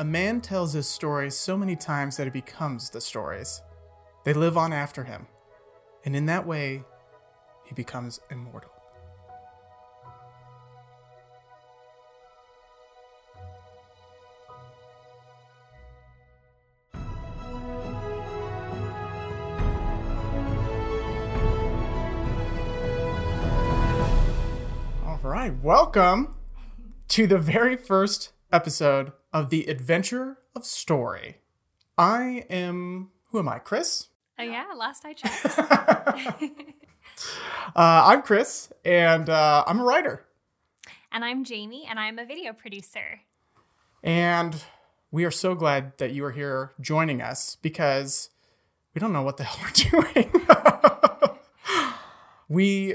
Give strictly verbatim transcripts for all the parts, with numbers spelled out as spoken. A man tells his stories so many times that it becomes the stories. They live on after him, and in that way, he becomes immortal. All right, welcome to the very first episode of The Adventure of Story. I am, who am I, Chris? Oh yeah, last I checked. uh, I'm Chris, and uh, I'm a writer. And I'm Jamie, and I'm a video producer. And we are so glad that you are here joining us, because we don't know what the hell we're doing. We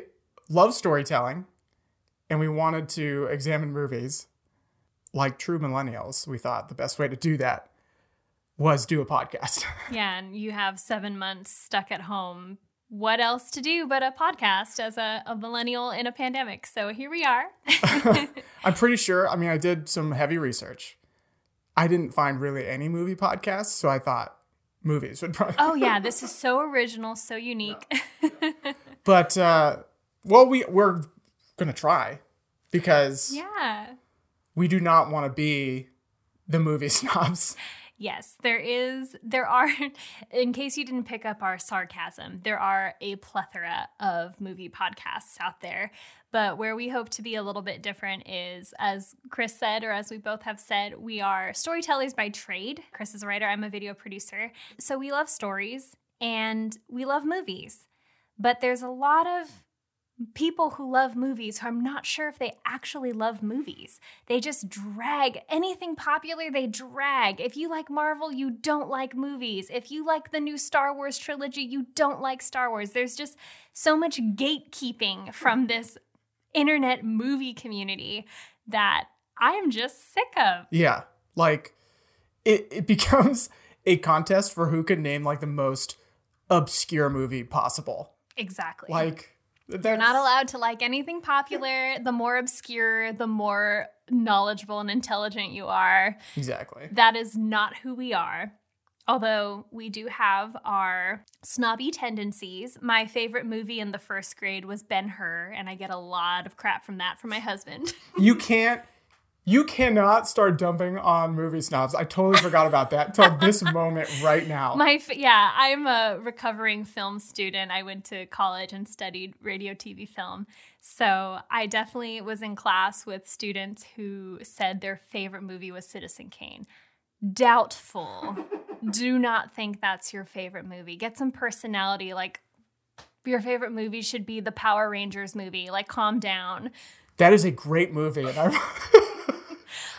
love storytelling, and we wanted to examine movies. Like true millennials, we thought the best way to do that was do a podcast. Yeah, and you have seven months stuck at home. What else to do but a podcast as a, a millennial in a pandemic? So here we are. I'm pretty sure. I mean, I did some heavy research. I didn't find really any movie podcasts, so I thought movies would probably... Oh, yeah. This is so original, so unique. Yeah. Yeah. But, uh, well, we, we're going to try because... Yeah. We do not want to be the movie snobs. Yes, there is, there are, in case you didn't pick up our sarcasm, there are a plethora of movie podcasts out there. But where we hope to be a little bit different is, as Chris said, or as we both have said, we are storytellers by trade. Chris is a writer, I'm a video producer. So we love stories and we love movies. But there's a lot of people who love movies who I'm not sure if they actually love movies. They just drag anything popular, they drag. If you like Marvel, you don't like movies. If you like the new Star Wars trilogy, you don't like Star Wars. There's just so much gatekeeping from this internet movie community that I'm just sick of. Yeah, like it, it becomes a contest for who can name like the most obscure movie possible. Exactly. Like... They're not allowed to like anything popular. The more obscure, the more knowledgeable and intelligent you are. Exactly. That is not who we are. Although we do have our snobby tendencies. My favorite movie in the first grade was Ben-Hur, and I get a lot of crap from that from my husband. You can't, you cannot start dumping on movie snobs. I totally forgot about that until this moment right now. My f- yeah, I'm a recovering film student. I went to college and studied radio, T V, film. So I definitely was in class with students who said their favorite movie was Citizen Kane. Doubtful. Do not think that's your favorite movie. Get some personality. Like, your favorite movie should be the Power Rangers movie. Like, calm down. That is a great movie. And I...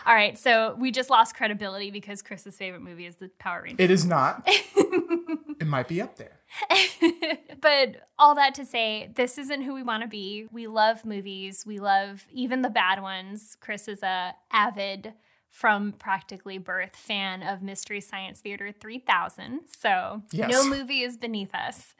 All right, so we just lost credibility because Chris's favorite movie is the Power Rangers. It is not. It might be up there. But all that to say, this isn't who we want to be. We love movies. We love even the bad ones. Chris is a avid, from practically birth, fan of Mystery Science Theater three thousand. So yes. No movie is beneath us.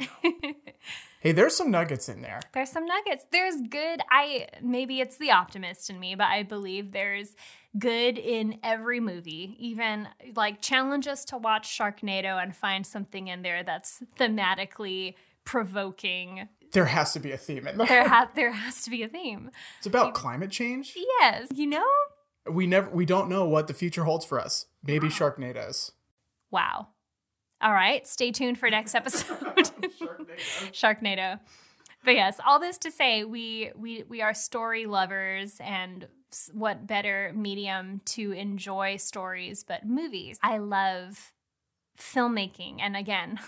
Hey, there's some nuggets in there. There's some nuggets. There's good. I maybe it's the optimist in me, but I believe there's good in every movie. Even like challenge us to watch Sharknado and find something in there that's thematically provoking. There has to be a theme in there. There, ha- there has to be a theme. It's about maybe. Climate change. Yes. You know? We never. We don't know what the future holds for us. Maybe wow. Sharknadoes. Wow. All right. Stay tuned for next episode. Sharknado. Sharknado. But yes, all this to say, we we we are story lovers, and what better medium to enjoy stories but movies? I love filmmaking, and again,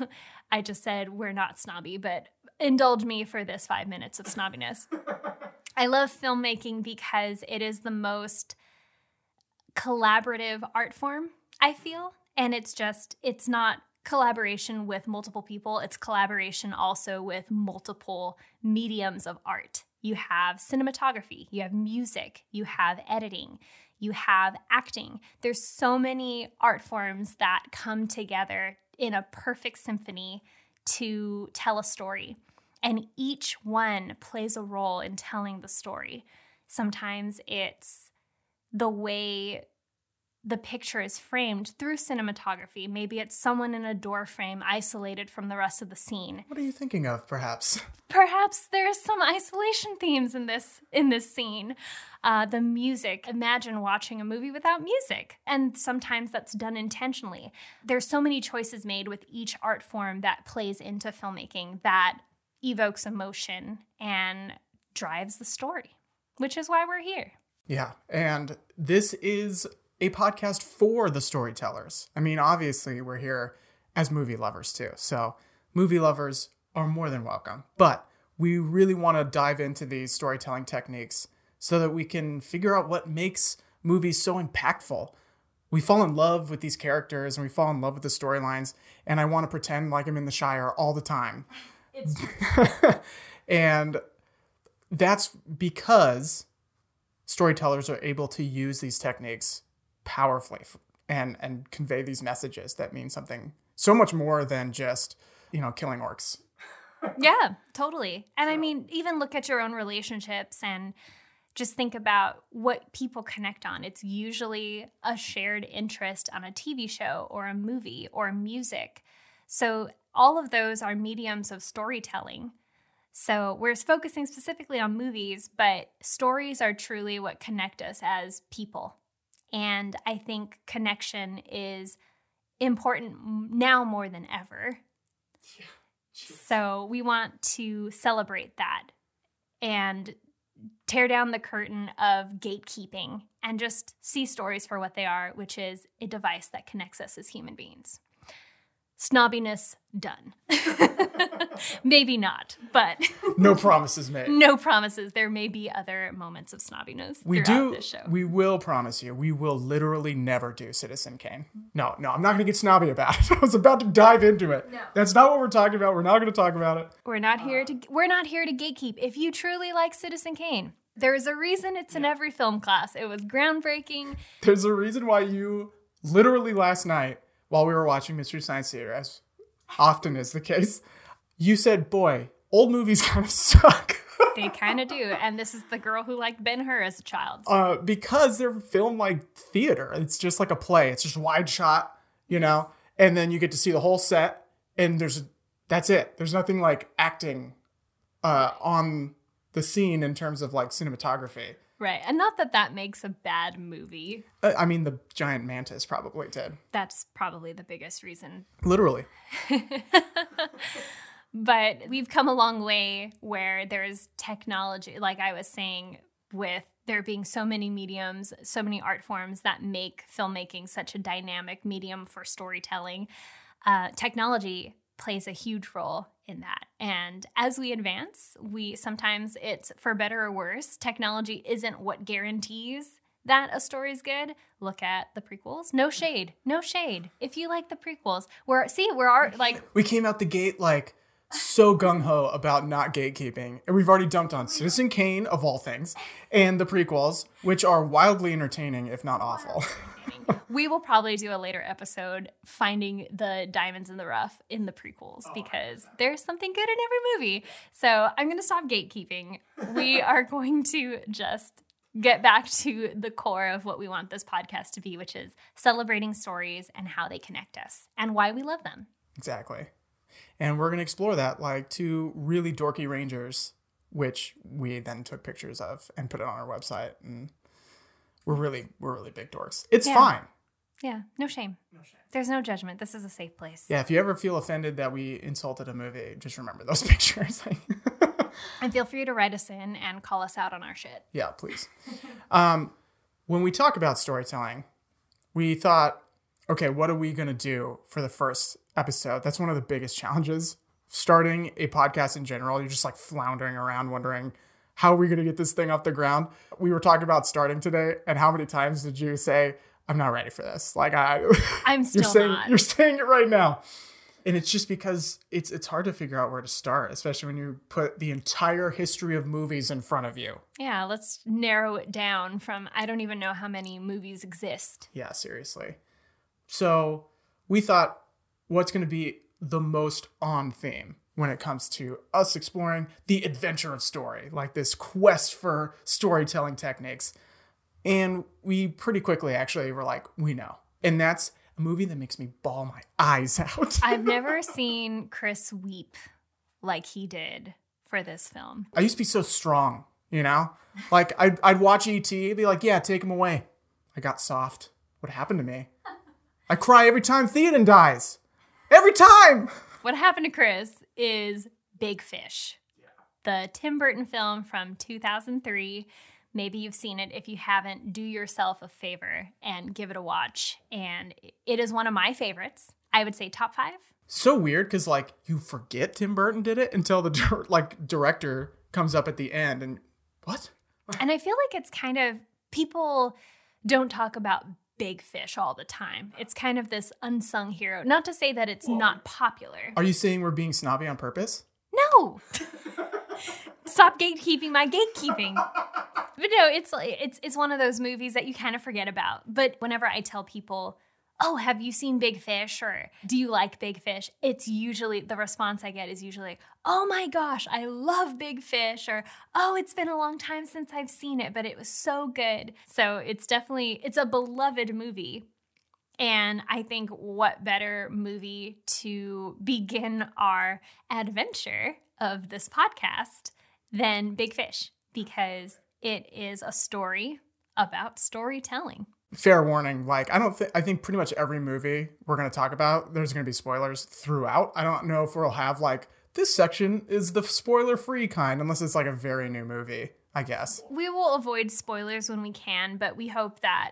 I just said we're not snobby, but indulge me for this five minutes of snobbiness. I love filmmaking because it is the most collaborative art form, I feel. And it's just, it's not collaboration with multiple people. It's collaboration also with multiple mediums of art. You have cinematography, you have music, you have editing, you have acting. There's so many art forms that come together in a perfect symphony to tell a story. And each one plays a role in telling the story. Sometimes it's the way the picture is framed through cinematography. Maybe it's someone in a door frame isolated from the rest of the scene. What are you thinking of, perhaps? Perhaps there's some isolation themes in this in this scene. Uh, the music. Imagine watching a movie without music. And sometimes that's done intentionally. There's so many choices made with each art form that plays into filmmaking that evokes emotion and drives the story, which is why we're here. Yeah, and this is a podcast for the storytellers. I mean, obviously, we're here as movie lovers, too. So movie lovers are more than welcome. But we really want to dive into these storytelling techniques so that we can figure out what makes movies so impactful. We fall in love with these characters, and we fall in love with the storylines, and I want to pretend like I'm in the Shire all the time. It's true. And that's because storytellers are able to use these techniques powerfully and and convey these messages that mean something so much more than just, you know, killing orcs. Yeah, totally. And so, I mean, even look at your own relationships and just think about what people connect on. It's usually a shared interest on a T V show or a movie or music. So all of those are mediums of storytelling. So we're focusing specifically on movies, but stories are truly what connect us as people. And I think connection is important now more than ever. Yeah. So we want to celebrate that and tear down the curtain of gatekeeping and just see stories for what they are, which is a device that connects us as human beings. Snobbiness done. Maybe not, but no promises made. No promises. There may be other moments of snobbiness we throughout do, this show. We will promise you, we will literally never do Citizen Kane. No, no, I'm not going to get snobby about it. I was about to dive into it. No. That's not what we're talking about. We're not going to talk about it. We're not here uh, to. We're not here to gatekeep. If you truly like Citizen Kane, there is a reason it's yeah. in every film class. It was groundbreaking. There's a reason why you literally last night, while we were watching Mystery Science Theater, as often is the case, you said, boy, old movies kind of suck. They kind of do. And this is the girl who liked Ben-Hur as a child. Uh, because they're filmed like theater. It's just like a play. It's just wide shot, you know, and then you get to see the whole set. And there's that's it. There's nothing like acting uh, on the scene in terms of like cinematography. Right. And not that that makes a bad movie. Uh, I mean, the giant mantis probably did. That's probably the biggest reason. Literally. But we've come a long way where there's technology, like I was saying, with there being so many mediums, so many art forms that make filmmaking such a dynamic medium for storytelling. Uh, technology plays a huge role in that. And as we advance, we sometimes it's for better or worse. Technology isn't what guarantees that a story is good. Look at the prequels. No shade. No shade. If you like the prequels, we're see, we're our, like we came out the gate like so gung-ho about not gatekeeping. And we've already dumped on Citizen Kane, of all things, and the prequels, which are wildly entertaining, if not awful. We will probably do a later episode finding the diamonds in the rough in the prequels because there's something good in every movie. So I'm going to stop gatekeeping. We are going to just get back to the core of what we want this podcast to be, which is celebrating stories and how they connect us and why we love them. Exactly. And we're going to explore that like two really dorky rangers, which we then took pictures of and put it on our website. And we're really, we're really big dorks. It's yeah. fine. Yeah. No shame. No shame. There's no judgment. This is a safe place. Yeah. If you ever feel offended that we insulted a movie, just remember those pictures. And feel free to write us in and call us out on our shit. Yeah, please. um, when we talk about storytelling, we thought, okay, what are we going to do for the first episode? That's one of the biggest challenges. Starting a podcast in general, you're just like floundering around wondering, how are we going to get this thing off the ground? We were talking about starting today, and how many times did you say, I'm not ready for this? Like, I, I'm still you're saying, not. You're saying it right now. And it's just because it's it's hard to figure out where to start, especially when you put the entire history of movies in front of you. Yeah, let's narrow it down from, I don't even know how many movies exist. Yeah, seriously. So we thought, what's going to be the most on theme when it comes to us exploring the adventure of story, like this quest for storytelling techniques? And we pretty quickly actually were like, we know. And that's a movie that makes me bawl my eyes out. I've never seen Chris weep like he did for this film. I used to be so strong, you know? Like, I'd, I'd watch E T, be like, yeah, take him away. I got soft. What happened to me? I cry every time Theoden dies. Every time! What happened to Chris is Big Fish. Yeah. The Tim Burton film from two thousand three. Maybe you've seen it. If you haven't, do yourself a favor and give it a watch. And it is one of my favorites. I would say top five. So weird because, like, you forget Tim Burton did it until the, like, director comes up at the end and, what? And I feel like it's kind of, people don't talk about Big Fish all the time. It's kind of this unsung hero. Not to say that it's Whoa. Not popular. Are you saying we're being snobby on purpose? No. Stop gatekeeping my gatekeeping. But no, it's it's it's one of those movies that you kind of forget about. But whenever I tell people, oh, have you seen Big Fish or do you like Big Fish? It's usually, the response I get is usually, like, oh my gosh, I love Big Fish, or oh, it's been a long time since I've seen it, but it was so good. So it's definitely, it's a beloved movie. And I think what better movie to begin our adventure of this podcast than Big Fish, because it is a story about storytelling. Fair warning, like, I don't think, I think pretty much every movie we're going to talk about, there's going to be spoilers throughout. I don't know if we'll have, like, this section is the spoiler-free kind, unless it's, like, a very new movie, I guess. We will avoid spoilers when we can, but we hope that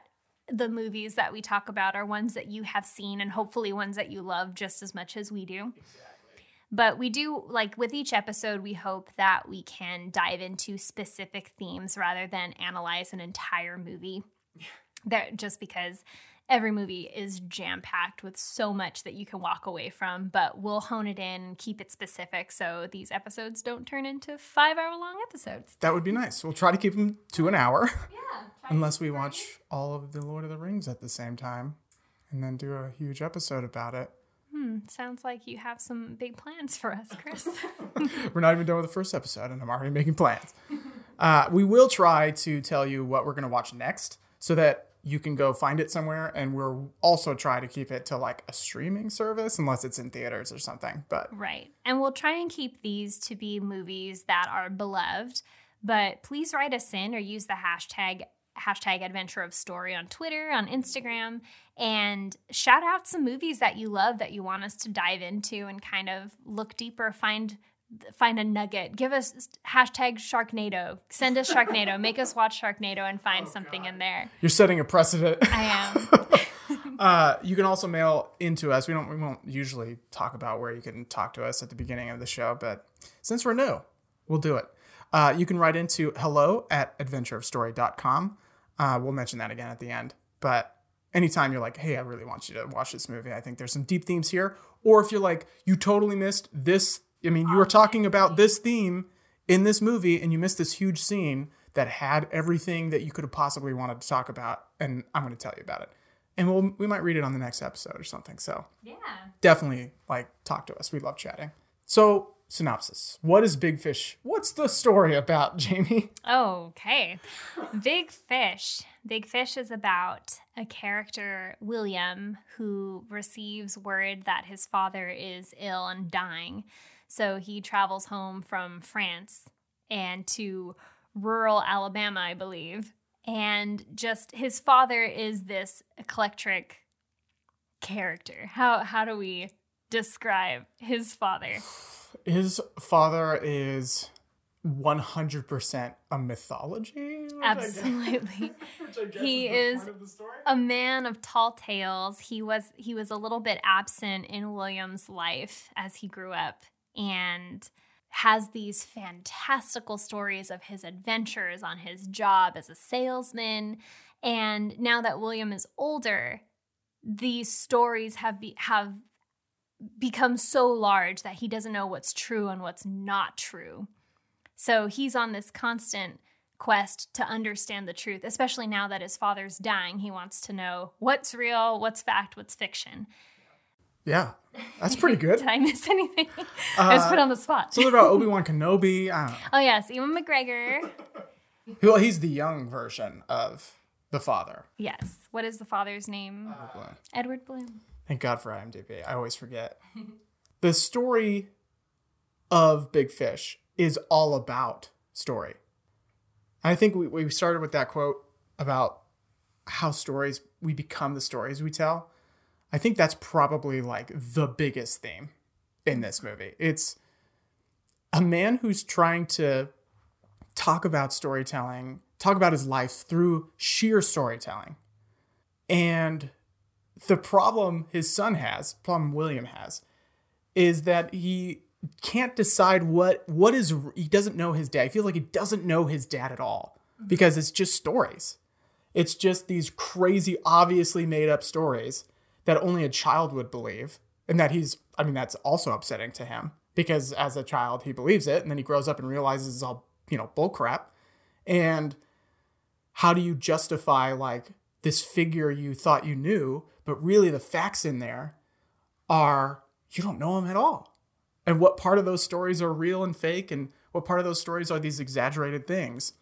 the movies that we talk about are ones that you have seen and hopefully ones that you love just as much as we do. Exactly. But we do, like, with each episode, we hope that we can dive into specific themes rather than analyze an entire movie. Yeah. That, just because every movie is jam-packed with so much that you can walk away from. But we'll hone it in and keep it specific so these episodes don't turn into five-hour-long episodes. That would be nice. We'll try to keep them to an hour. Yeah. Unless we watch all of The Lord of the Rings at the same time and then do a huge episode about it. Hmm, sounds like you have some big plans for us, Chris. We're not even done with the first episode, and I'm already making plans. Uh, we will try to tell you what we're going to watch next so that you can go find it somewhere, and we'll also try to keep it to, like, a streaming service unless it's in theaters or something. But right. And we'll try and keep these to be movies that are beloved, but please write us in or use the hashtag hashtag Adventure of Story on Twitter, on Instagram, and shout out some movies that you love that you want us to dive into and kind of look deeper, find find a nugget. Give us hashtag Sharknado. Send us Sharknado. Make us watch Sharknado and find oh, something God. in there. You're setting a precedent. I am. uh, you can also mail into us. We don't. We won't usually talk about where you can talk to us at the beginning of the show, but since we're new, we'll do it. Uh, you can write into hello at adventure of story dot com. Uh, we'll mention that again at the end. But anytime you're like, hey, I really want you to watch this movie, I think there's some deep themes here. Or if you're like, you totally missed this. I mean, you were talking about this theme in this movie and you missed this huge scene that had everything that you could have possibly wanted to talk about. And I'm going to tell you about it. And we'll, we might read it on the next episode or something. So yeah, definitely, like, talk to us. We love chatting. So, synopsis. What is Big Fish? What's the story about, Jamie? Okay. Big Fish. Big Fish is about a character, William, who receives word that his father is ill and dying. So he travels home from France and to rural Alabama, I believe. And just his father is this eclectic character. How how do we describe his father? His father is one hundred percent a mythology. Absolutely. He is a man of tall tales. He was he was a little bit absent in William's life as he grew up and has these fantastical stories of his adventures on his job as a salesman. And now that William is older, these stories have be, have becomes so large that he doesn't know what's true and what's not true. So he's on this constant quest to understand the truth, especially now that his father's dying. He wants to know what's real, what's fact, what's fiction. Yeah, that's pretty good. Did I miss anything? Uh, I was put on the spot. Something about Obi-Wan Kenobi. I don't know. Oh, yes, Ewan McGregor. Well, he's the young version of The father. Yes. What is the father's name? Uh, Edward Bloom. Thank God for IMDb. I always forget. The story of Big Fish is all about story. And I think we, we started with that quote about how stories, we become the stories we tell. I think that's probably like the biggest theme in this movie. It's a man who's trying to talk about storytelling, talk about his life through sheer storytelling. And the problem his son has, problem William has, is that he can't decide what, what is, he doesn't know his dad. He feels like he doesn't know his dad at all because it's just stories. It's just these crazy, obviously made up stories that only a child would believe. And that he's, I mean, that's also upsetting to him because as a child, he believes it. And then he grows up and realizes it's all, you know, bull crap. And how do you justify like this figure you thought you knew, but really the facts in there are you don't know him at all. And what part of those stories are real and fake and what part of those stories are these exaggerated things.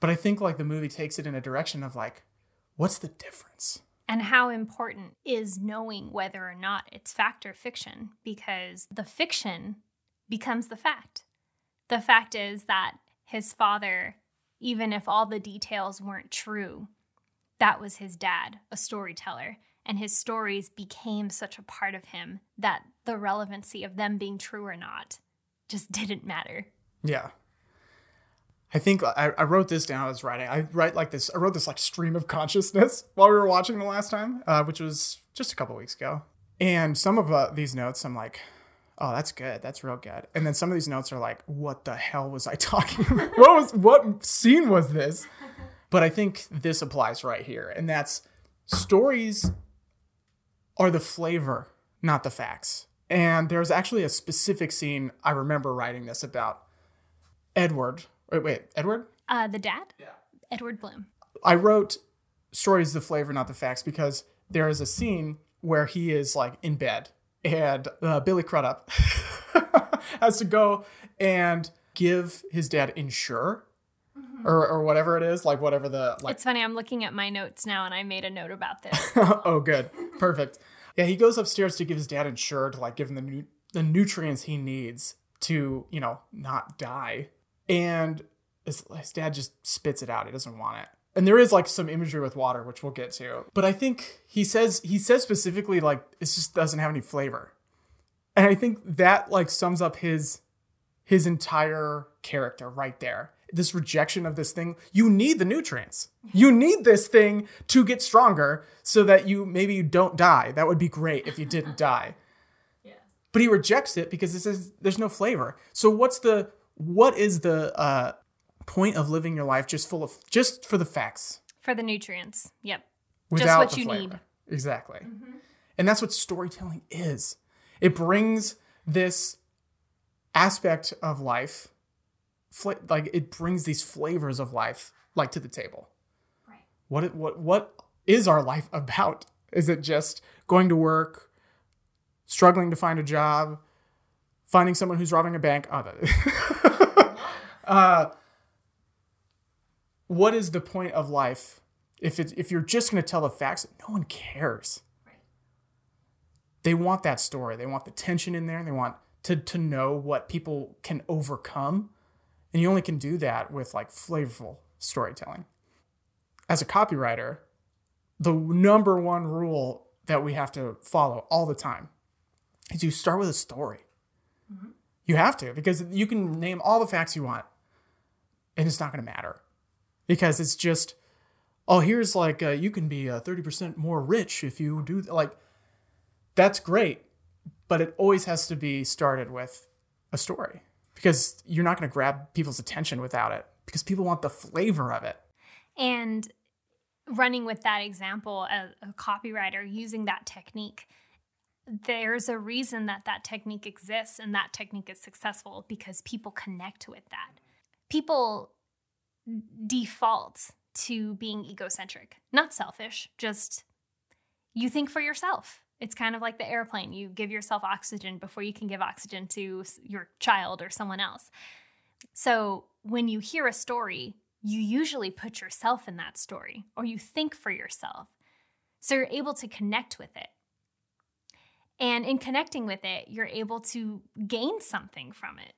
But I think like the movie takes it in a direction of like, what's the difference? And how important is knowing whether or not it's fact or fiction, because the fiction becomes the fact. The fact is that his father, even if all the details weren't true, that was his dad, a storyteller. And his stories became such a part of him that the relevancy of them being true or not just didn't matter. Yeah. I think I, I wrote this down. I was writing. I write like this. I wrote this like stream of consciousness while we were watching the last time, uh, which was just a couple weeks ago. And some of uh, these notes, I'm like, oh, that's good. That's real good. And then some of these notes are like, what the hell was I talking about? What was what scene was this? But I think this applies right here. And that's stories are the flavor, not the facts. And there's actually a specific scene I remember writing this about. Edward. Wait, wait, Edward? Uh, the dad? Yeah. Edward Bloom. I wrote stories the flavor, not the facts, because there is a scene where he is like in bed and uh, Billy Crudup has to go and give his dad insure. Or or whatever it is, like whatever the... Like... It's funny, I'm looking at my notes now and I made a note about this. Oh, good. Perfect. Yeah, he goes upstairs to give his dad insure to like give him the, nu- the nutrients he needs to, you know, not die. And his, his dad just spits it out. He doesn't want it. And there is like some imagery with water, which we'll get to. But I think he says, he says specifically like, it just doesn't have any flavor. And I think that like sums up his his entire character right there. This rejection of this thing. You need the nutrients. You need this thing to get stronger so that you maybe you don't die. That would be great if you didn't die. Yeah. But he rejects it because it says there's no flavor. So what's the what is the uh, point of living your life just full of just for the facts? For the nutrients. Yep. Without just what you flavor. Need. Exactly. Mm-hmm. And that's what storytelling is. It brings this aspect of life. Fla- like it brings these flavors of life like to the table. Right. What what what is our life about? Is it just going to work, struggling to find a job, finding someone who's robbing a bank? Oh, that- uh, what is the point of life if it if you're just going to tell the facts? No one cares. Right. They want that story. They want the tension in there. They want to to know what people can overcome. And you only can do that with like flavorful storytelling. As a copywriter, the number one rule that we have to follow all the time is you start with a story. Mm-hmm. You have to, because you can name all the facts you want and it's not going to matter because it's just, oh, here's like, uh, you can be uh, thirty percent more rich if you do th- like, that's great. But it always has to be started with a story. Because you're not going to grab people's attention without it. Because people want the flavor of it. And running with that example, a, a copywriter using that technique, there's a reason that that technique exists and that technique is successful because people connect with that. People default to being egocentric. Not selfish, just you think for yourself. It's kind of like the airplane. You give yourself oxygen before you can give oxygen to your child or someone else. So when you hear a story, you usually put yourself in that story, or you think for yourself. So you're able to connect with it. And in connecting with it, you're able to gain something from it.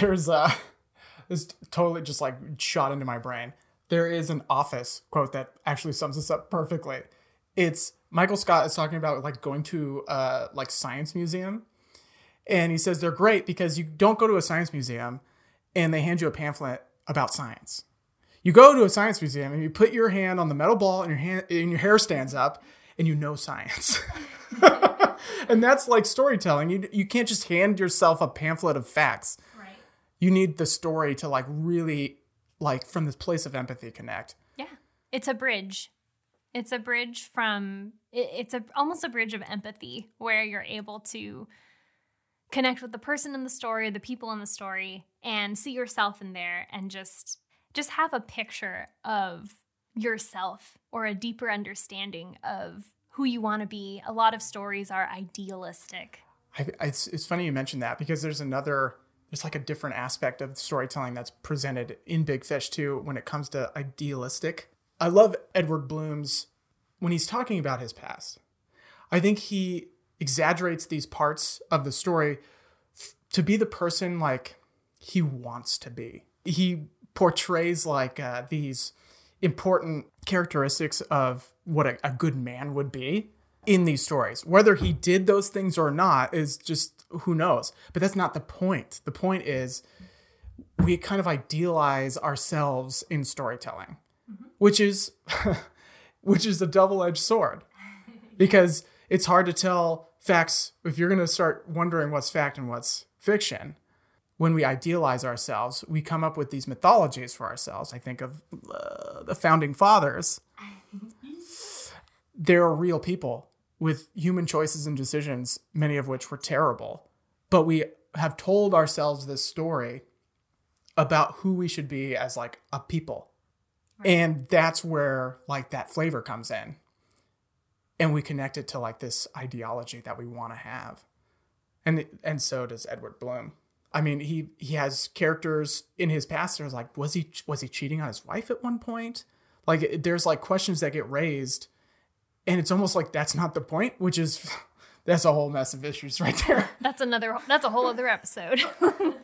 There's a, this totally just like shot into my brain. There is an Office quote that actually sums this up perfectly. It's Michael Scott is talking about like going to uh like science museum. And he says they're great because you don't go to a science museum and they hand you a pamphlet about science. You go to a science museum and you put your hand on the metal ball and your hand and your hair stands up and you know science. And that's like storytelling. You you can't just hand yourself a pamphlet of facts. Right. You need the story to like really like from this place of empathy connect. Yeah. It's a bridge. It's a bridge from it, it's a almost a bridge of empathy where you're able to connect with the person in the story, the people in the story, and see yourself in there and just just have a picture of yourself or a deeper understanding of who you want to be. A lot of stories are idealistic. I, it's, it's funny you mentioned that because there's another, there's like a different aspect of storytelling that's presented in Big Fish too when it comes to idealistic. I love Edward Bloom's, when he's talking about his past, I think he exaggerates these parts of the story f- to be the person like he wants to be. He portrays like uh, these important characteristics of what a, a good man would be in these stories. Whether he did those things or not is just who knows. But that's not the point. The point is we kind of idealize ourselves in storytelling, mm-hmm. which is which is a double-edged sword because it's hard to tell facts if you're going to start wondering what's fact and what's fiction. When we idealize ourselves, we come up with these mythologies for ourselves. I think of uh, the founding fathers. They're real people with human choices and decisions, many of which were terrible. But we have told ourselves this story about who we should be as like a people. Right. And that's where like that flavor comes in. And we connect it to like this ideology that we want to have. And and so does Edward Bloom. I mean, he he has characters in his past that are like, was he was he cheating on his wife at one point? Like there's like questions that get raised. And it's almost like that's not the point, which is that's a whole mess of issues right there. That's another that's a whole other episode.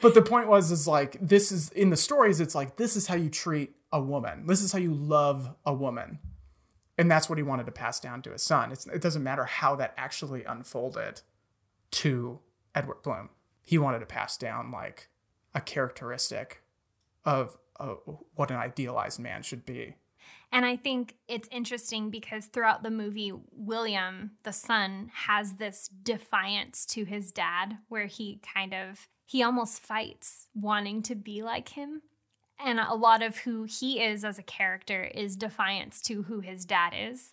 But the point was is like this is in the stories, it's like this is how you treat a woman. This is how you love a woman. And that's what he wanted to pass down to his son. It's, it doesn't matter how that actually unfolded to Edward Bloom. He wanted to pass down like a characteristic of uh, what an idealized man should be. And I think it's interesting because throughout the movie, William, the son, has this defiance to his dad where he kind of, he almost fights wanting to be like him. And a lot of who he is as a character is defiance to who his dad is.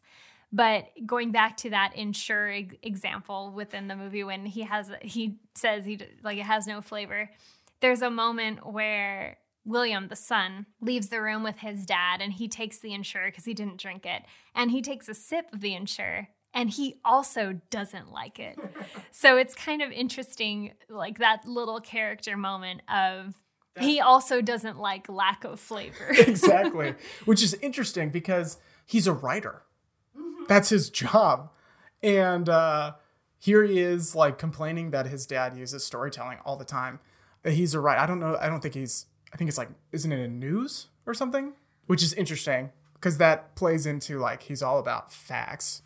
But going back to that Ensure example within the movie when he has he says he like it has no flavor, there's a moment where William, the son, leaves the room with his dad and he takes the Ensure because he didn't drink it. And he takes a sip of the Ensure and he also doesn't like it. So it's kind of interesting, like that little character moment of, he also doesn't like lack of flavor. Exactly. Which is interesting because he's a writer. Mm-hmm. That's his job. And uh, here he is like complaining that his dad uses storytelling all the time. He's a writer. I don't know. I don't think he's, I think it's like, isn't it in news or something? Which is interesting because that plays into like, he's all about facts.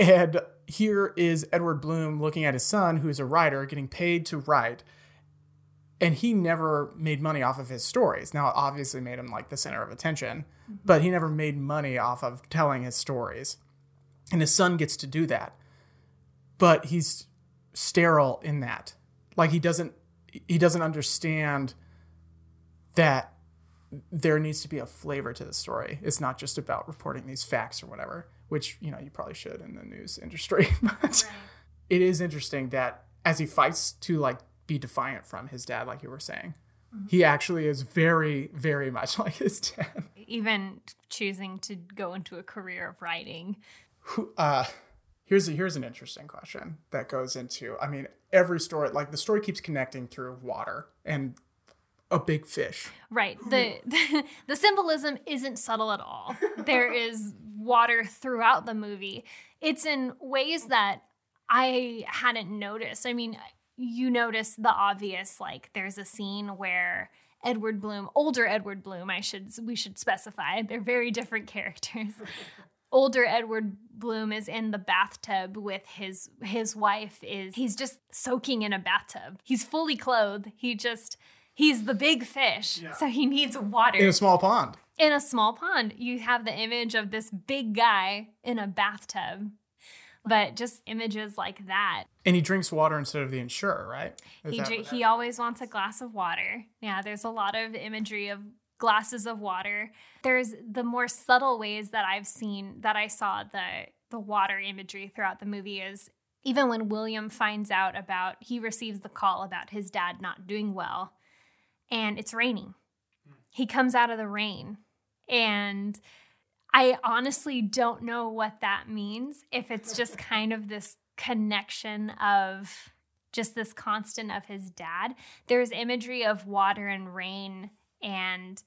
And here is Edward Bloom looking at his son, who is a writer, getting paid to write. And he never made money off of his stories. Now, it obviously made him like the center of attention, but he never made money off of telling his stories. And his son gets to do that. But he's sterile in that. Like he doesn't he doesn't understand that there needs to be a flavor to the story. It's not just about reporting these facts or whatever, which, you know, you probably should in the news industry. But it is interesting that as he fights to like be defiant from his dad, like you were saying. Mm-hmm. He actually is very, very much like his dad. Even choosing to go into a career of writing. Uh, here's a, here's an interesting question that goes into, I mean, every story, like the story keeps connecting through water and a big fish. Right. The, the the symbolism isn't subtle at all. There is water throughout the movie. It's in ways that I hadn't noticed. I mean, you notice the obvious, like there's a scene where Edward Bloom, older Edward Bloom, I should we should specify, they're very different characters. Older Edward Bloom is in the bathtub with his his wife. Is he's just soaking in a bathtub. He's fully clothed. He just he's the big fish, yeah. So he needs water. In a small pond. In a small pond, you have the image of this big guy in a bathtub. But just images like that. And he drinks water instead of the insurer, right? Is he dr- he always wants a glass of water. Yeah, there's a lot of imagery of glasses of water. There's the more subtle ways that I've seen, that I saw the the water imagery throughout the movie is even when William finds out about, he receives the call about his dad not doing well, and it's raining. He comes out of the rain, and I honestly don't know what that means, if it's just kind of this connection of just this constant of his dad. There's imagery of water and rain and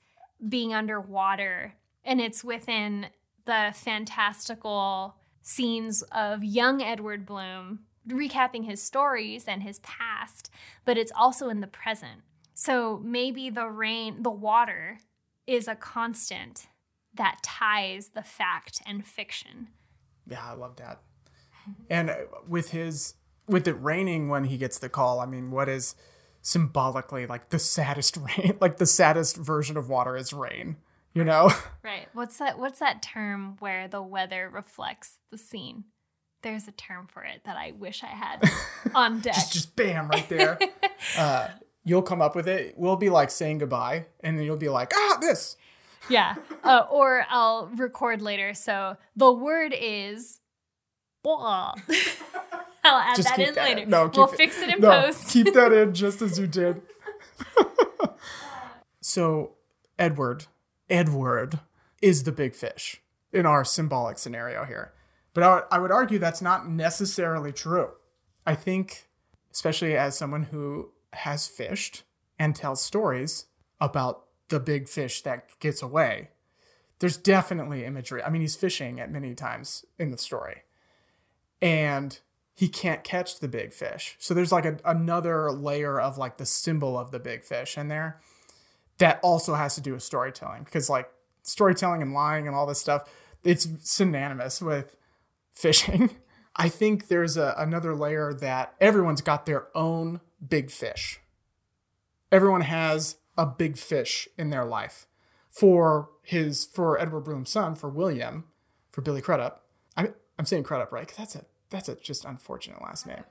being underwater, and it's within the fantastical scenes of young Edward Bloom recapping his stories and his past, but it's also in the present. So maybe the rain, the water is a constant that ties the fact and fiction. Yeah, I love that. And with his, with it raining when he gets the call, I mean, what is symbolically like the saddest rain, like the saddest version of water is rain, you know? Right. What's that, what's that term where the weather reflects the scene? There's a term for it that I wish I had on deck. Just, just bam, right there. uh, you'll come up with it. We'll be like saying goodbye, and then you'll be like, ah, this. Yeah, uh, or I'll record later. So the word is, I'll add that in that later. In. No, we'll fix it, it in no, post. Keep that in just as you did. So Edward, Edward is the big fish in our symbolic scenario here. But I would, I would argue that's not necessarily true. I think, especially as someone who has fished and tells stories about the big fish that gets away, there's definitely imagery. I mean, he's fishing at many times in the story, and he can't catch the big fish. So there's like a, another layer of like the symbol of the big fish in there that also has to do with storytelling, because like storytelling and lying and all this stuff, it's synonymous with fishing. I think there's a, another layer that everyone's got their own big fish. Everyone has a big fish in their life. For his, for Edward Bloom's son, for William, for Billy Crudup. I'm, I'm saying Crudup, right? Because that's a that's a just unfortunate last name.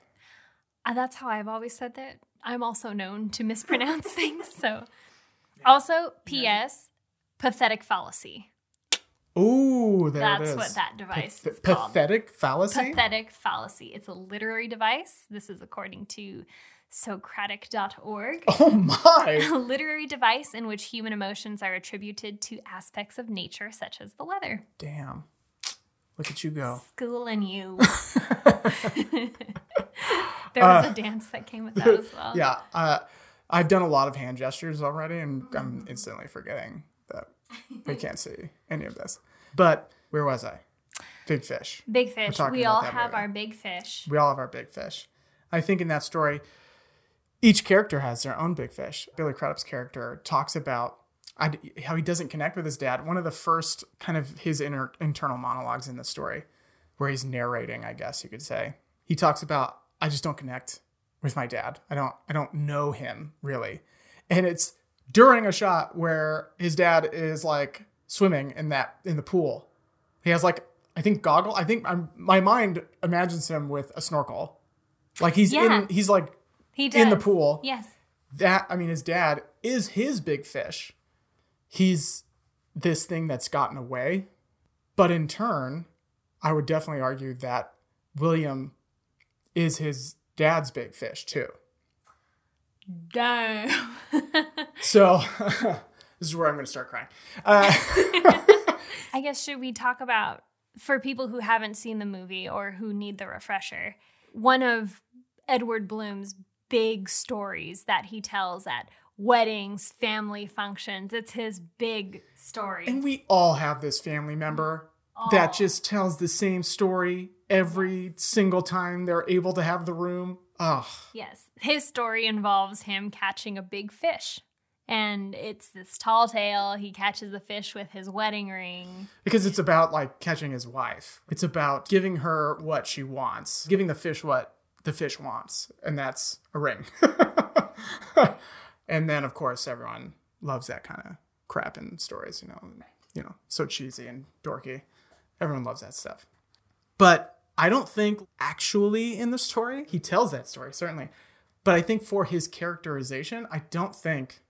Uh, that's how I've always said that. I'm also known to mispronounce things. So, yeah. Also, P S Yeah. Pathetic fallacy. Ooh, there that's it is. What that device P- is pathetic called. Pathetic fallacy. Pathetic fallacy. It's a literary device. This is according to Socratic dot org. Oh my! A literary device in which human emotions are attributed to aspects of nature, such as the weather. Damn. Look at you go. Schooling you. There was uh, a dance that came with that as well. Yeah. Uh, I've done a lot of hand gestures already, and I'm instantly forgetting that we can't see any of this. But where was I? Big fish. Big fish. We all have movie. our big fish. We all have our big fish. I think in that story, each character has their own big fish. Billy Crudup's character talks about how he doesn't connect with his dad. One of the first kind of his inner internal monologues in the story, where he's narrating, I guess you could say, he talks about, I just don't connect with my dad. I don't, I don't know him really. And it's during a shot where his dad is like swimming in that, in the pool. He has like, I think goggle. I think I'm, my mind imagines him with a snorkel. Like he's yeah. in, he's like, He does. In the pool. Yes. That, I mean, his dad is his big fish. He's this thing that's gotten away. But in turn, I would definitely argue that William is his dad's big fish too. Damn. So this is where I'm going to start crying. Uh, I guess, should we talk about, for people who haven't seen the movie or who need the refresher, one of Edward Bloom's big stories that he tells at weddings, family functions. It's his big story. And we all have this family member oh. that just tells the same story every single time they're able to have the room. Oh. Yes. His story involves him catching a big fish. And it's this tall tale. He catches the fish with his wedding ring. Because it's about, like, catching his wife. It's about giving her what she wants. Giving the fish what the fish wants. And that's a ring. And then, of course, everyone loves that kind of crap in stories, you know. You know, so cheesy and dorky. Everyone loves that stuff. But I don't think actually in the story, he tells that story, certainly. But I think for his characterization, I don't think...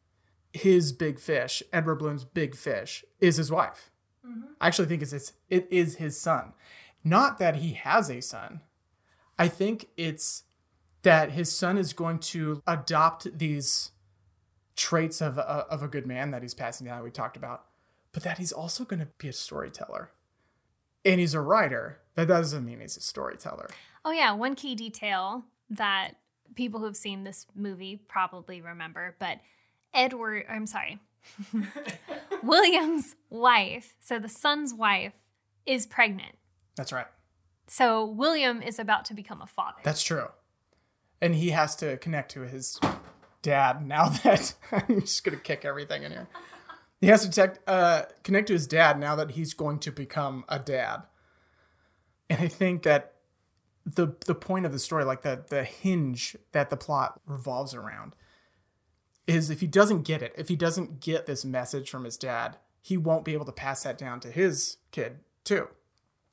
his big fish, Edward Bloom's big fish, is his wife. Mm-hmm. I actually think it's, it's it is his son. Not that he has a son. I think it's that his son is going to adopt these traits of a, of a good man that he's passing down, we talked about, but that he's also going to be a storyteller. And he's a writer. That doesn't mean he's a storyteller. Oh, yeah. One key detail that people who've seen this movie probably remember, but... Edward, I'm sorry, William's wife, so the son's wife, is pregnant. That's right. So William is about to become a father. That's true. And he has to connect to his dad now that, I'm just going to kick everything in here. He has to tech, uh, connect to his dad now that he's going to become a dad. And I think that the the point of the story, like the the hinge that the plot revolves around, is if he doesn't get it, if he doesn't get this message from his dad, he won't be able to pass that down to his kid too.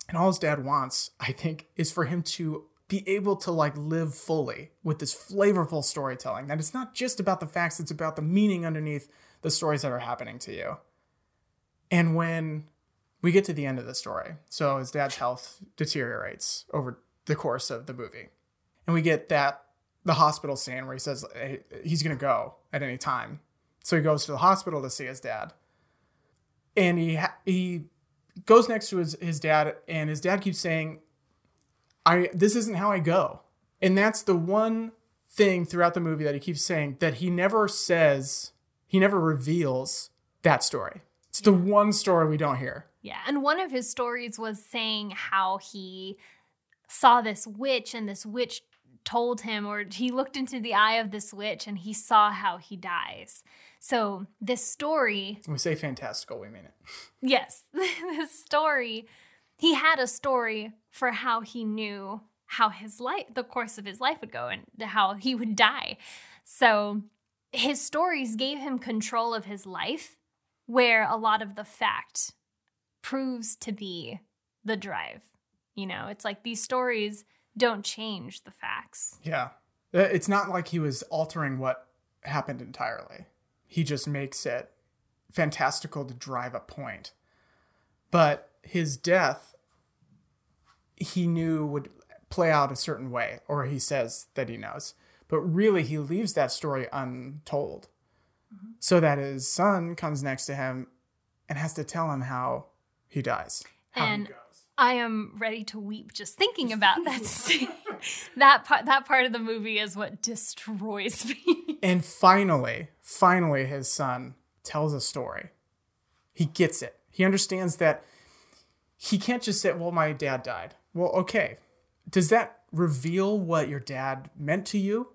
And all his dad wants, I think, is for him to be able to like live fully with this flavorful storytelling. That it's not just about the facts, it's about the meaning underneath the stories that are happening to you. And when we get to the end of the story, so his dad's health deteriorates over the course of the movie. And we get that the hospital scene where he says he's going to go at any time. So he goes to the hospital to see his dad. And he ha- he goes next to his, his dad, and his dad keeps saying, "I this isn't how I go." And that's the one thing throughout the movie that he keeps saying, that he never says, he never reveals that story. It's the one story we don't hear. Yeah, and one of his stories was saying how he saw this witch and this witch told him, or he looked into the eye of this witch and he saw how he dies. So this story... When we say fantastical, we mean it. Yes. This story, he had a story for how he knew how his life, the course of his life would go and how he would die. So his stories gave him control of his life, where a lot of the fact proves to be the drive. You know, it's like these stories... don't change the facts. Yeah. It's not like he was altering what happened entirely. He just makes it fantastical to drive a point. But his death, he knew would play out a certain way, or he says that he knows. But really, he leaves that story untold. Mm-hmm. So that his son comes next to him and has to tell him how he dies. How and- he goes. I am ready to weep just thinking about that scene. That part, that part of the movie is what destroys me. And finally, finally, his son tells a story. He gets it. He understands that he can't just say, well, my dad died. Well, okay. Does that reveal what your dad meant to you?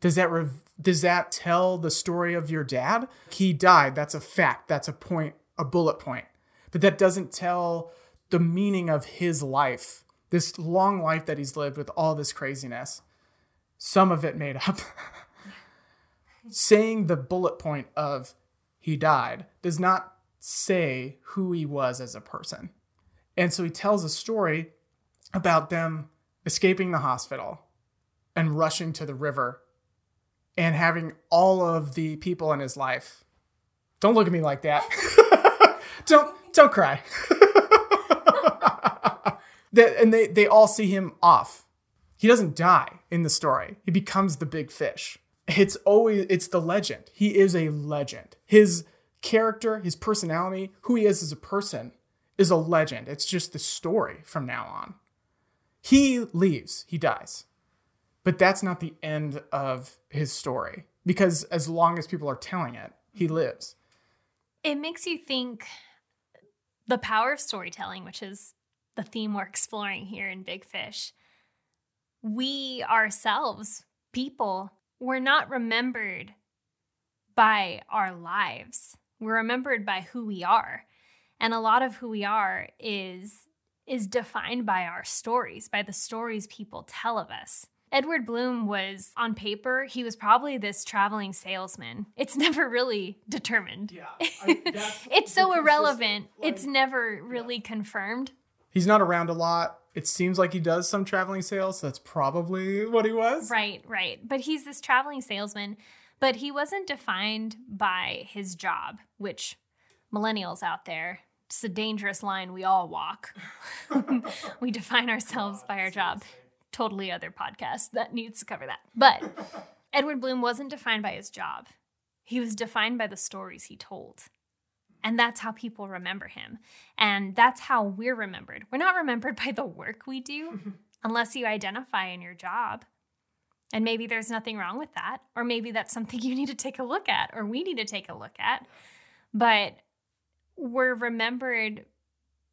Does that re- does that tell the story of your dad? He died. That's a fact. That's a point, a bullet point. But that doesn't tell... the meaning of his life, this long life that he's lived with all this craziness, some of it made up. Saying the bullet point of he died does not say who he was as a person. And so he tells a story about them escaping the hospital and rushing to the river and having all of the people in his life. Don't look at me like that. Don't, don't cry. And they, they all see him off. He doesn't die in the story. He becomes the big fish. It's always, it's the legend. He is a legend. His character, his personality, who he is as a person is a legend. It's just the story from now on. He leaves. He dies. But that's not the end of his story. because as long as people are telling it, he lives. It makes you think the power of storytelling, which is the theme we're exploring here in Big Fish. We ourselves, people, we're not remembered by our lives. We're remembered by who we are. And a lot of who we are is is defined by our stories, by the stories people tell of us. Edward Bloom was, on paper, he was probably this traveling salesman. It's never really determined. Yeah, I, that's it's so irrelevant. Like, it's never really yeah. confirmed. He's not around a lot. It seems like he does some traveling sales. So that's probably what he was. Right, right. But he's this traveling salesman. But he wasn't defined by his job, which millennials out there, it's a dangerous line we all walk. We define ourselves by our job. Totally other podcast that needs to cover that. But Edward Bloom wasn't defined by his job. He was defined by the stories he told. And that's how people remember him. And that's how we're remembered. We're not remembered by the work we do unless you identify in your job. And maybe there's nothing wrong with that. Or maybe that's something you need to take a look at, or we need to take a look at. But we're remembered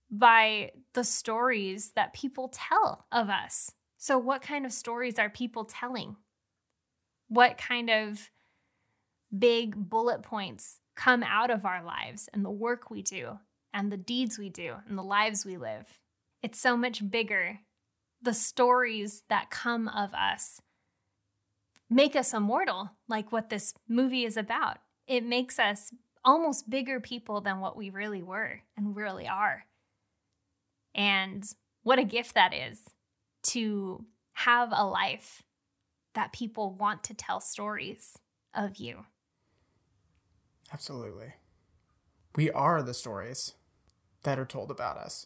by the stories that people tell of us. So what kind of stories are people telling? What kind of big bullet points come out of our lives and the work we do and the deeds we do and the lives we live? It's so much bigger. The stories that come of us make us immortal, like what this movie is about. It makes us almost bigger people than what we really were and really are. And what a gift that is, to have a life that people want to tell stories of you. Absolutely. We are the stories that are told about us.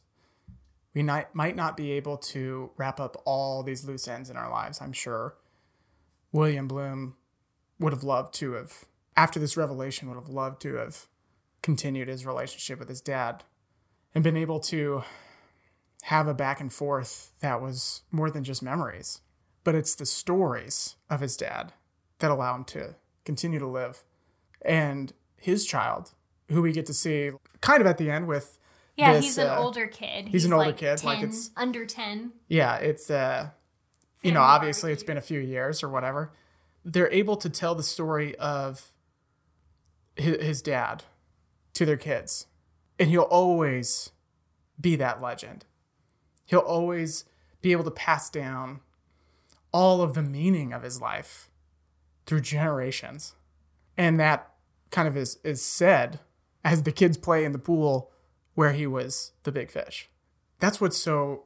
We not, might not be able to wrap up all these loose ends in our lives, I'm sure. William Bloom would have loved to have, after this revelation, would have loved to have continued his relationship with his dad and been able to have a back and forth that was more than just memories. But it's the stories of his dad that allow him to continue to live. And his child, who we get to see kind of at the end with Yeah, this, he's an uh, older kid. He's, he's an older like kid. ten, like it's under ten. Yeah, it's... uh. You know, obviously it's been a few years or whatever. They're able to tell the story of his, his dad to their kids. And he'll always be that legend. He'll always be able to pass down all of the meaning of his life through generations. And that kind of is, is said as the kids play in the pool where he was the big fish. That's what's so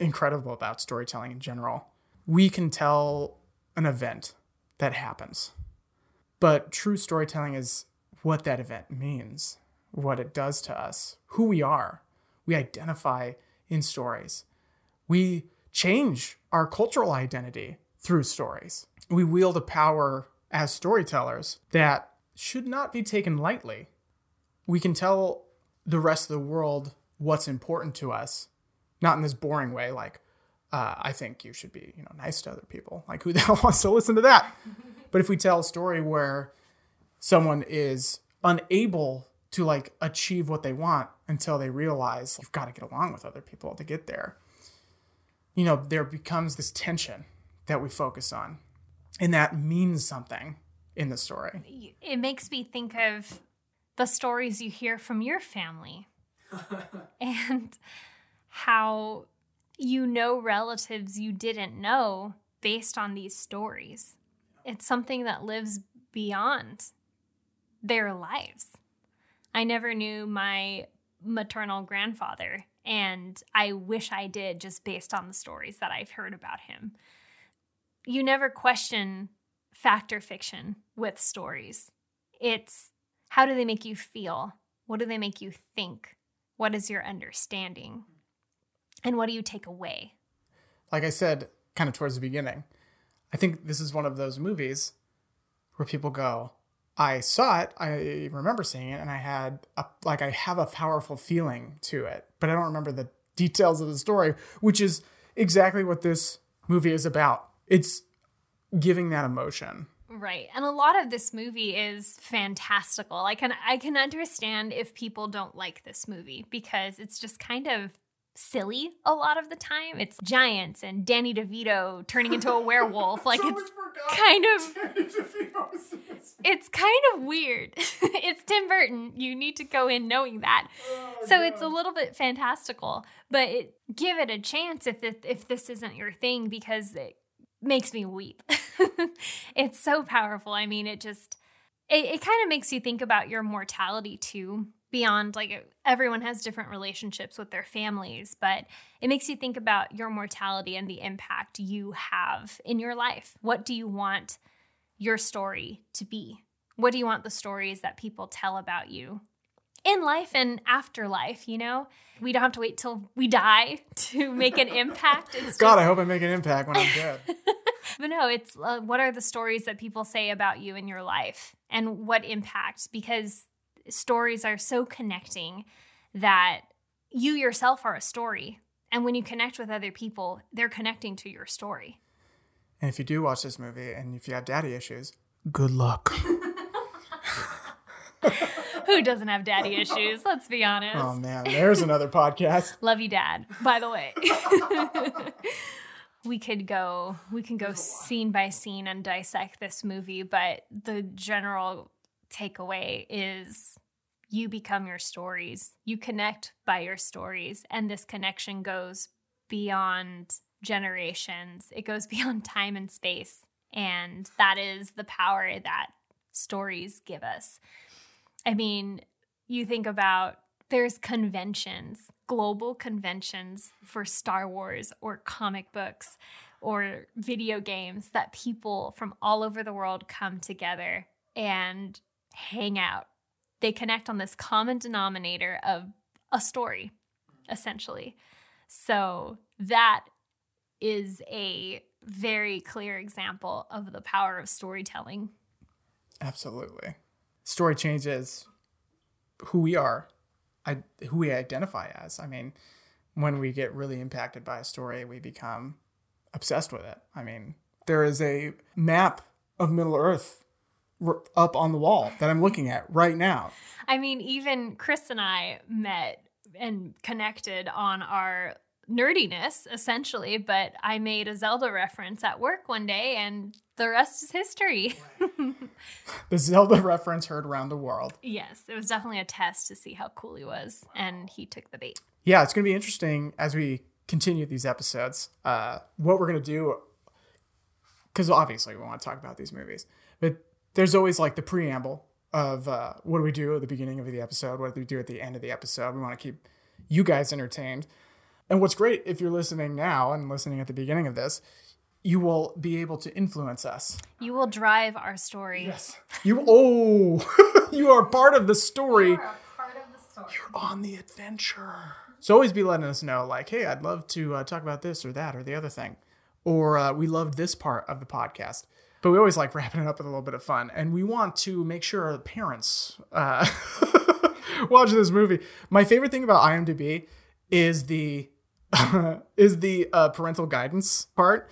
incredible about storytelling in general. We can tell an event that happens, but true storytelling is what that event means, what it does to us, who we are. We identify in stories. We change our cultural identity through stories. We wield a power as storytellers that should not be taken lightly. We can tell the rest of the world what's important to us. Not in this boring way, like, uh, I think you should be, you know, nice to other people. Like, who the hell wants to listen to that? But if we tell a story where someone is unable to, like, achieve what they want until they realize you've got to get along with other people to get there, you know, there becomes this tension that we focus on. And that means something in the story. It makes me think of the stories you hear from your family. And... how you know relatives you didn't know based on these stories. It's something that lives beyond their lives. I never knew my maternal grandfather, and I wish I did just based on the stories that I've heard about him. You never question fact or fiction with stories. It's how do they make you feel? What do they make you think? What is your understanding? And what do you take away? Like I said, kind of towards the beginning, I think this is one of those movies where people go, I saw it, I remember seeing it, and I had, a, like, I have a powerful feeling to it, but I don't remember the details of the story, which is exactly what this movie is about. It's giving that emotion Right. And a lot of this movie is fantastical. I can I can understand if people don't like this movie because it's just kind of silly a lot of the time. It's giants and Danny DeVito turning into a werewolf. Like so it's kind of it's kind of weird. It's Tim Burton. You need to go in knowing that. Oh, so yeah. It's a little bit fantastical, but it, give it a chance if it, if this isn't your thing because it makes me weep. It's so powerful. I mean, it just it, it kind of makes you think about your mortality too. Beyond, like, everyone has different relationships with their families, but it makes you think about your mortality and the impact you have in your life. What do you want your story to be? What do you want the stories that people tell about you in life and afterlife, you know? We don't have to wait till we die to make an impact. It's just... God, I hope I make an impact when I'm dead. But no, it's uh, what are the stories that people say about you in your life and what impact? Because stories are so connecting that you yourself are a story. And when you connect with other people, they're connecting to your story. And if you do watch this movie and if you have daddy issues, good luck. Who doesn't have daddy issues? Let's be honest. Oh, man. There's another podcast. Love you, Dad, by the way. We could go, we can go scene by scene and dissect this movie, but the general takeaway is you become your stories. You connect by your stories. And this connection goes beyond generations. It goes beyond time and space. And that is the power that stories give us. I mean, you think about there's conventions, global conventions for Star Wars or comic books or video games that people from all over the world come together and hang out. They connect on this common denominator of a story, essentially. So that is a very clear example of the power of storytelling. Absolutely. Story changes who we are, I, who we identify as. I mean, when we get really impacted by a story, we become obsessed with it. I mean, there is a map of Middle Earth up on the wall that I'm looking at right now. I mean, even Chris and I met and connected on our nerdiness, essentially, but I made a Zelda reference at work one day, and the rest is history. The Zelda reference heard around the world. Yes, it was definitely a test to see how cool he was, and he took the bait. Yeah, it's going to be interesting as we continue these episodes, uh, what we're going to do, because obviously we want to talk about these movies, but there's always like the preamble of uh, what do we do at the beginning of the episode? What do we do at the end of the episode? We want to keep you guys entertained. And what's great, if you're listening now and listening at the beginning of this, you will be able to influence us. You will drive our story. Yes. You, oh, you are part of the story. You are a part of the story. You're on the adventure. So always be letting us know like, hey, I'd love to uh, talk about this or that or the other thing. Or uh, we loved this part of the podcast. But we always like wrapping it up with a little bit of fun. And we want to make sure our parents uh, watch this movie. My favorite thing about IMDb is the is the uh, parental guidance part.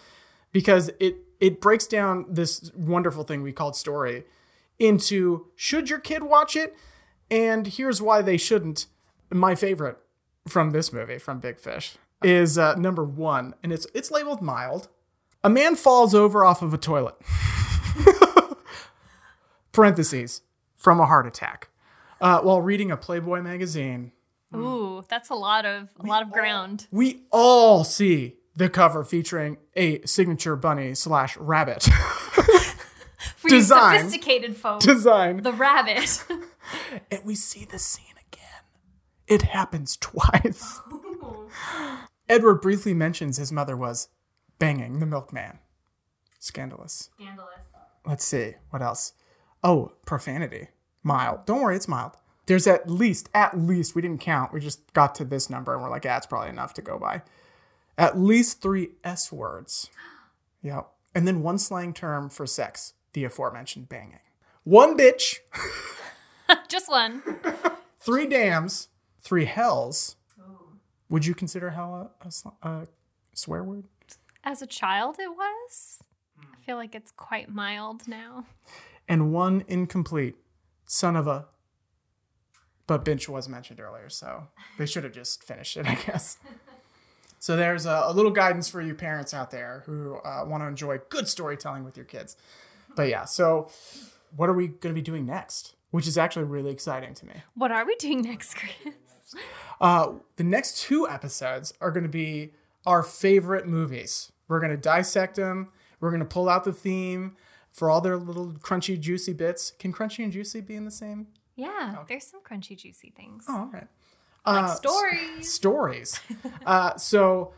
Because it, it breaks down this wonderful thing we called story into should your kid watch it? And here's why they shouldn't. My favorite from this movie, from Big Fish, is uh, number one. And it's it's labeled mild. A man falls over off of a toilet. Parentheses. From a heart attack. Uh, while reading a Playboy magazine. Ooh, that's a lot of a lot of ground. We all see the cover featuring a signature bunny slash rabbit. For design, you sophisticated folks. Design. The rabbit. And we see the scene again. It happens twice. Ooh. Edward briefly mentions his mother was banging the milkman. Scandalous. Scandalous. Let's see. What else? Oh, profanity. Mild. Don't worry, it's mild. There's at least, at least, we didn't count. We just got to this number and we're like, yeah, it's probably enough to go by. At least three S words. Yep. And then one slang term for sex. The aforementioned banging. One bitch. Just one. Three dams. Three hells. Ooh. Would you consider hell a, a, a swear word? As a child, it was. I feel like it's quite mild now. And one incomplete, Son of a... But Binch was mentioned earlier, so they should have just finished it, I guess. So there's a, a little guidance for you parents out there who uh, want to enjoy good storytelling with your kids. But yeah, so what are we going to be doing next? Which is actually really exciting to me. What are we doing next, Chris? Uh, the next two episodes are going to be our favorite movies. We're going to dissect them. We're going to pull out the theme for all their little crunchy, juicy bits. Can crunchy and juicy be in the same? Yeah, okay. There's some crunchy, juicy things. Oh, all right. Like uh, stories. S- stories. uh, so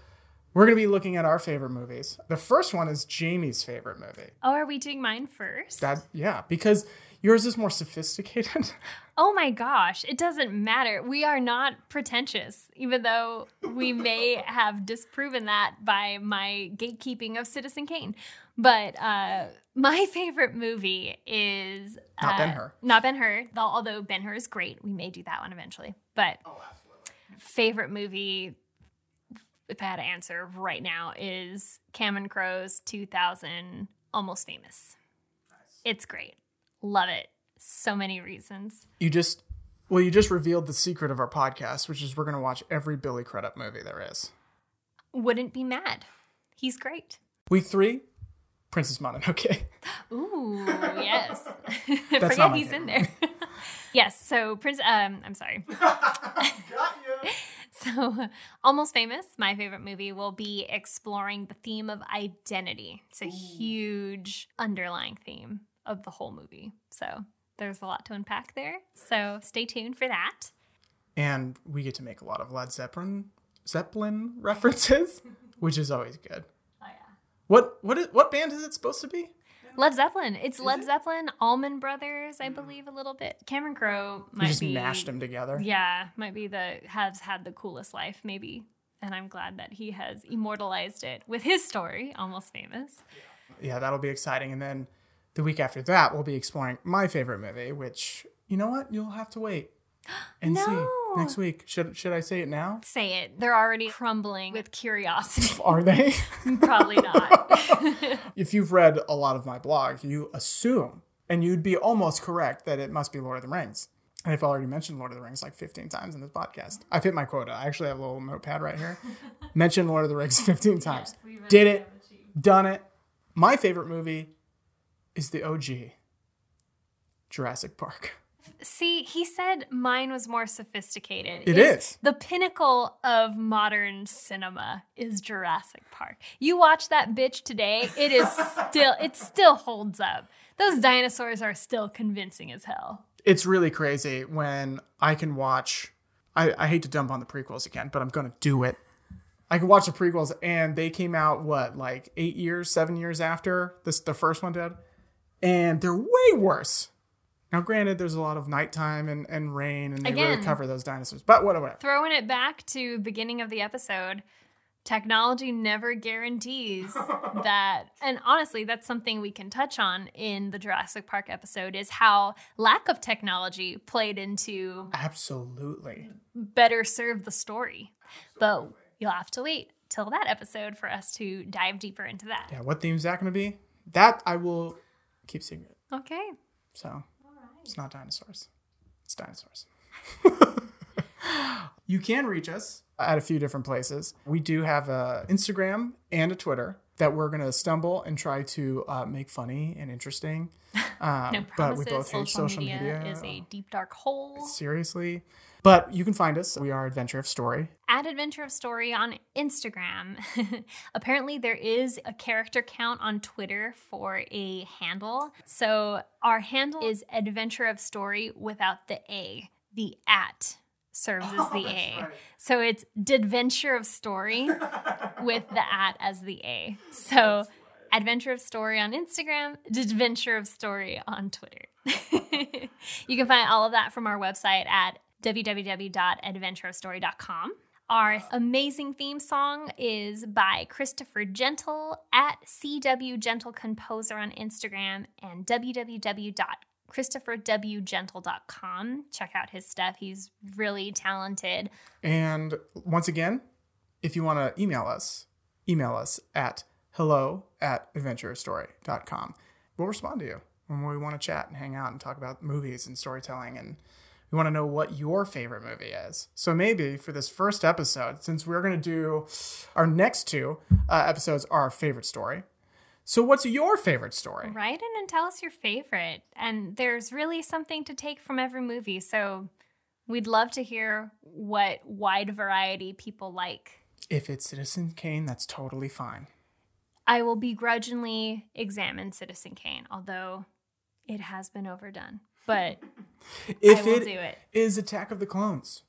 we're going to be looking at our favorite movies. The first one is Jamie's favorite movie. Oh, are we doing mine first? That Yeah, because yours is more sophisticated. Oh my gosh, it doesn't matter. We are not pretentious, even though we may have disproven that by my gatekeeping of Citizen Kane. But uh, my favorite movie is... Uh, not Ben-Hur. Not Ben-Hur, although Ben-Hur is great. We may do that one eventually. But oh, absolutely. Favorite movie, if I had to answer right now, is Cameron Crowe's two thousand Almost Famous. Nice. It's great. Love it. So many reasons. You just, well, you just revealed the secret of our podcast, which is we're going to watch every Billy Crudup movie there is. Wouldn't be mad. He's great. Week three, Princess Mononoke. Ooh, yes. Forget he's in there. Yes. So Prince, um, I'm sorry. Got you. So Almost Famous, my favorite movie, will be exploring the theme of identity. It's a Ooh. huge underlying theme of the whole movie. So there's a lot to unpack there. So stay tuned for that. And we get to make a lot of Led Zeppelin Zeppelin references, which is always good. Oh yeah. What what is, what band is it supposed to be? Led Zeppelin. It's is Led it? Zeppelin, Allman Brothers, I believe a little bit. Cameron Crowe might you just be mashed them together. Yeah, might be the has had the coolest life maybe, and I'm glad that he has immortalized it with his story, Almost Famous. Yeah, that'll be exciting. And then the week after that, we'll be exploring my favorite movie, which, you know what? You'll have to wait and no. see next week. Should should I say it now? Say it. They're already crumbling with curiosity. Are they? Probably not. If you've read a lot of my blog, you assume, and you'd be almost correct, that it must be Lord of the Rings. And I've already mentioned Lord of the Rings like fifteen times in this podcast. I've hit my quota. I actually have a little notepad right here. Mentioned Lord of the Rings fifteen times. Yes, really Did it. Done it. My favorite movie is the O G, Jurassic Park. See, he said mine was more sophisticated. It it's is. The pinnacle of modern cinema is Jurassic Park. You watch that bitch today, it is still, it still holds up. Those dinosaurs are still convincing as hell. It's really crazy when I can watch, I, I hate to dump on the prequels again, but I'm going to do it. I could watch the prequels and they came out, what, like eight years, seven years after this, the first one did? And they're way worse. Now, granted, there's a lot of nighttime and, and rain, and they Again, really cover those dinosaurs. But whatever. Throwing it back to the beginning of the episode, technology never guarantees that. And honestly, that's something we can touch on in the Jurassic Park episode, is how lack of technology played into... Absolutely. Better serve the story. Absolutely. But you'll have to wait till that episode for us to dive deeper into that. Yeah, what theme is that going to be? That I will... Keep secret. Okay. So, all right. It's not dinosaurs. It's dinosaurs. You can reach us at a few different places. We do have a Instagram and a Twitter that we're going to stumble and try to uh, make funny and interesting. Um, no but we both hate social, social media. media. Is a deep, dark hole. Seriously. But you can find us. We are Adventure of Story. At Adventure of Story on Instagram. Apparently there is a character count on Twitter for a handle. So our handle is Adventure of Story without the A. The at serves oh, as the A. Right. So it's D'Adventure of Story with the at as the A. So right. Adventure of Story on Instagram, D'Adventure of Story on Twitter. You can find all of that from our website at w w w dot adventure of story dot com. Our amazing theme song is by Christopher Gentle at C W Gentle Composer on Instagram and w w w dot christopher w gentle dot com. Check out his stuff. He's really talented. And once again, if you want to email us, email us at hello at adventure story dot com. We'll respond to you when we want to chat and hang out and talk about movies and storytelling, and we want to know what your favorite movie is. So maybe for this first episode, since we're going to do our next two uh, episodes are our favorite story. So what's your favorite story? Write in and tell us your favorite. And there's really something to take from every movie. So we'd love to hear what wide variety people like. If it's Citizen Kane, that's totally fine. I will begrudgingly examine Citizen Kane, although it has been overdone. But if I will it do it. Is Attack of the Clones,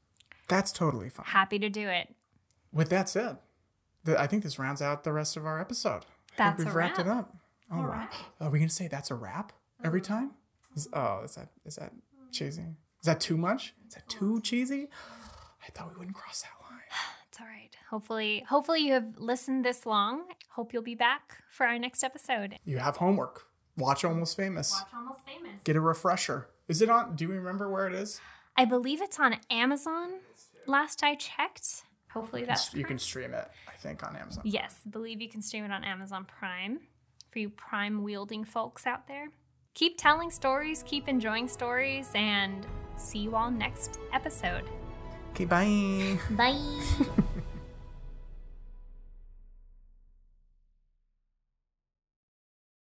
that's totally fine. Happy to do it. With that said, the, I think this rounds out the rest of our episode. That's I think we've a wrapped wrap. it up. Oh, All right. Wow. Are we going to say that's a wrap every time? Is, oh, is that is that cheesy? Is that too much? Is that too cheesy? I thought we wouldn't cross that line. It's all right. Hopefully, hopefully you have listened this long. Hope you'll be back for our next episode. You have homework. Watch Almost Famous. Watch Almost Famous. Get a refresher. Is it on? Do you remember where it is? I believe it's on Amazon. Last I checked. Hopefully that's You correct. Can stream it, I think, on Amazon. Yes. I believe you can stream it on Amazon Prime. For you Prime-wielding folks out there. Keep telling stories. Keep enjoying stories. And see you all next episode. Okay, bye. Bye.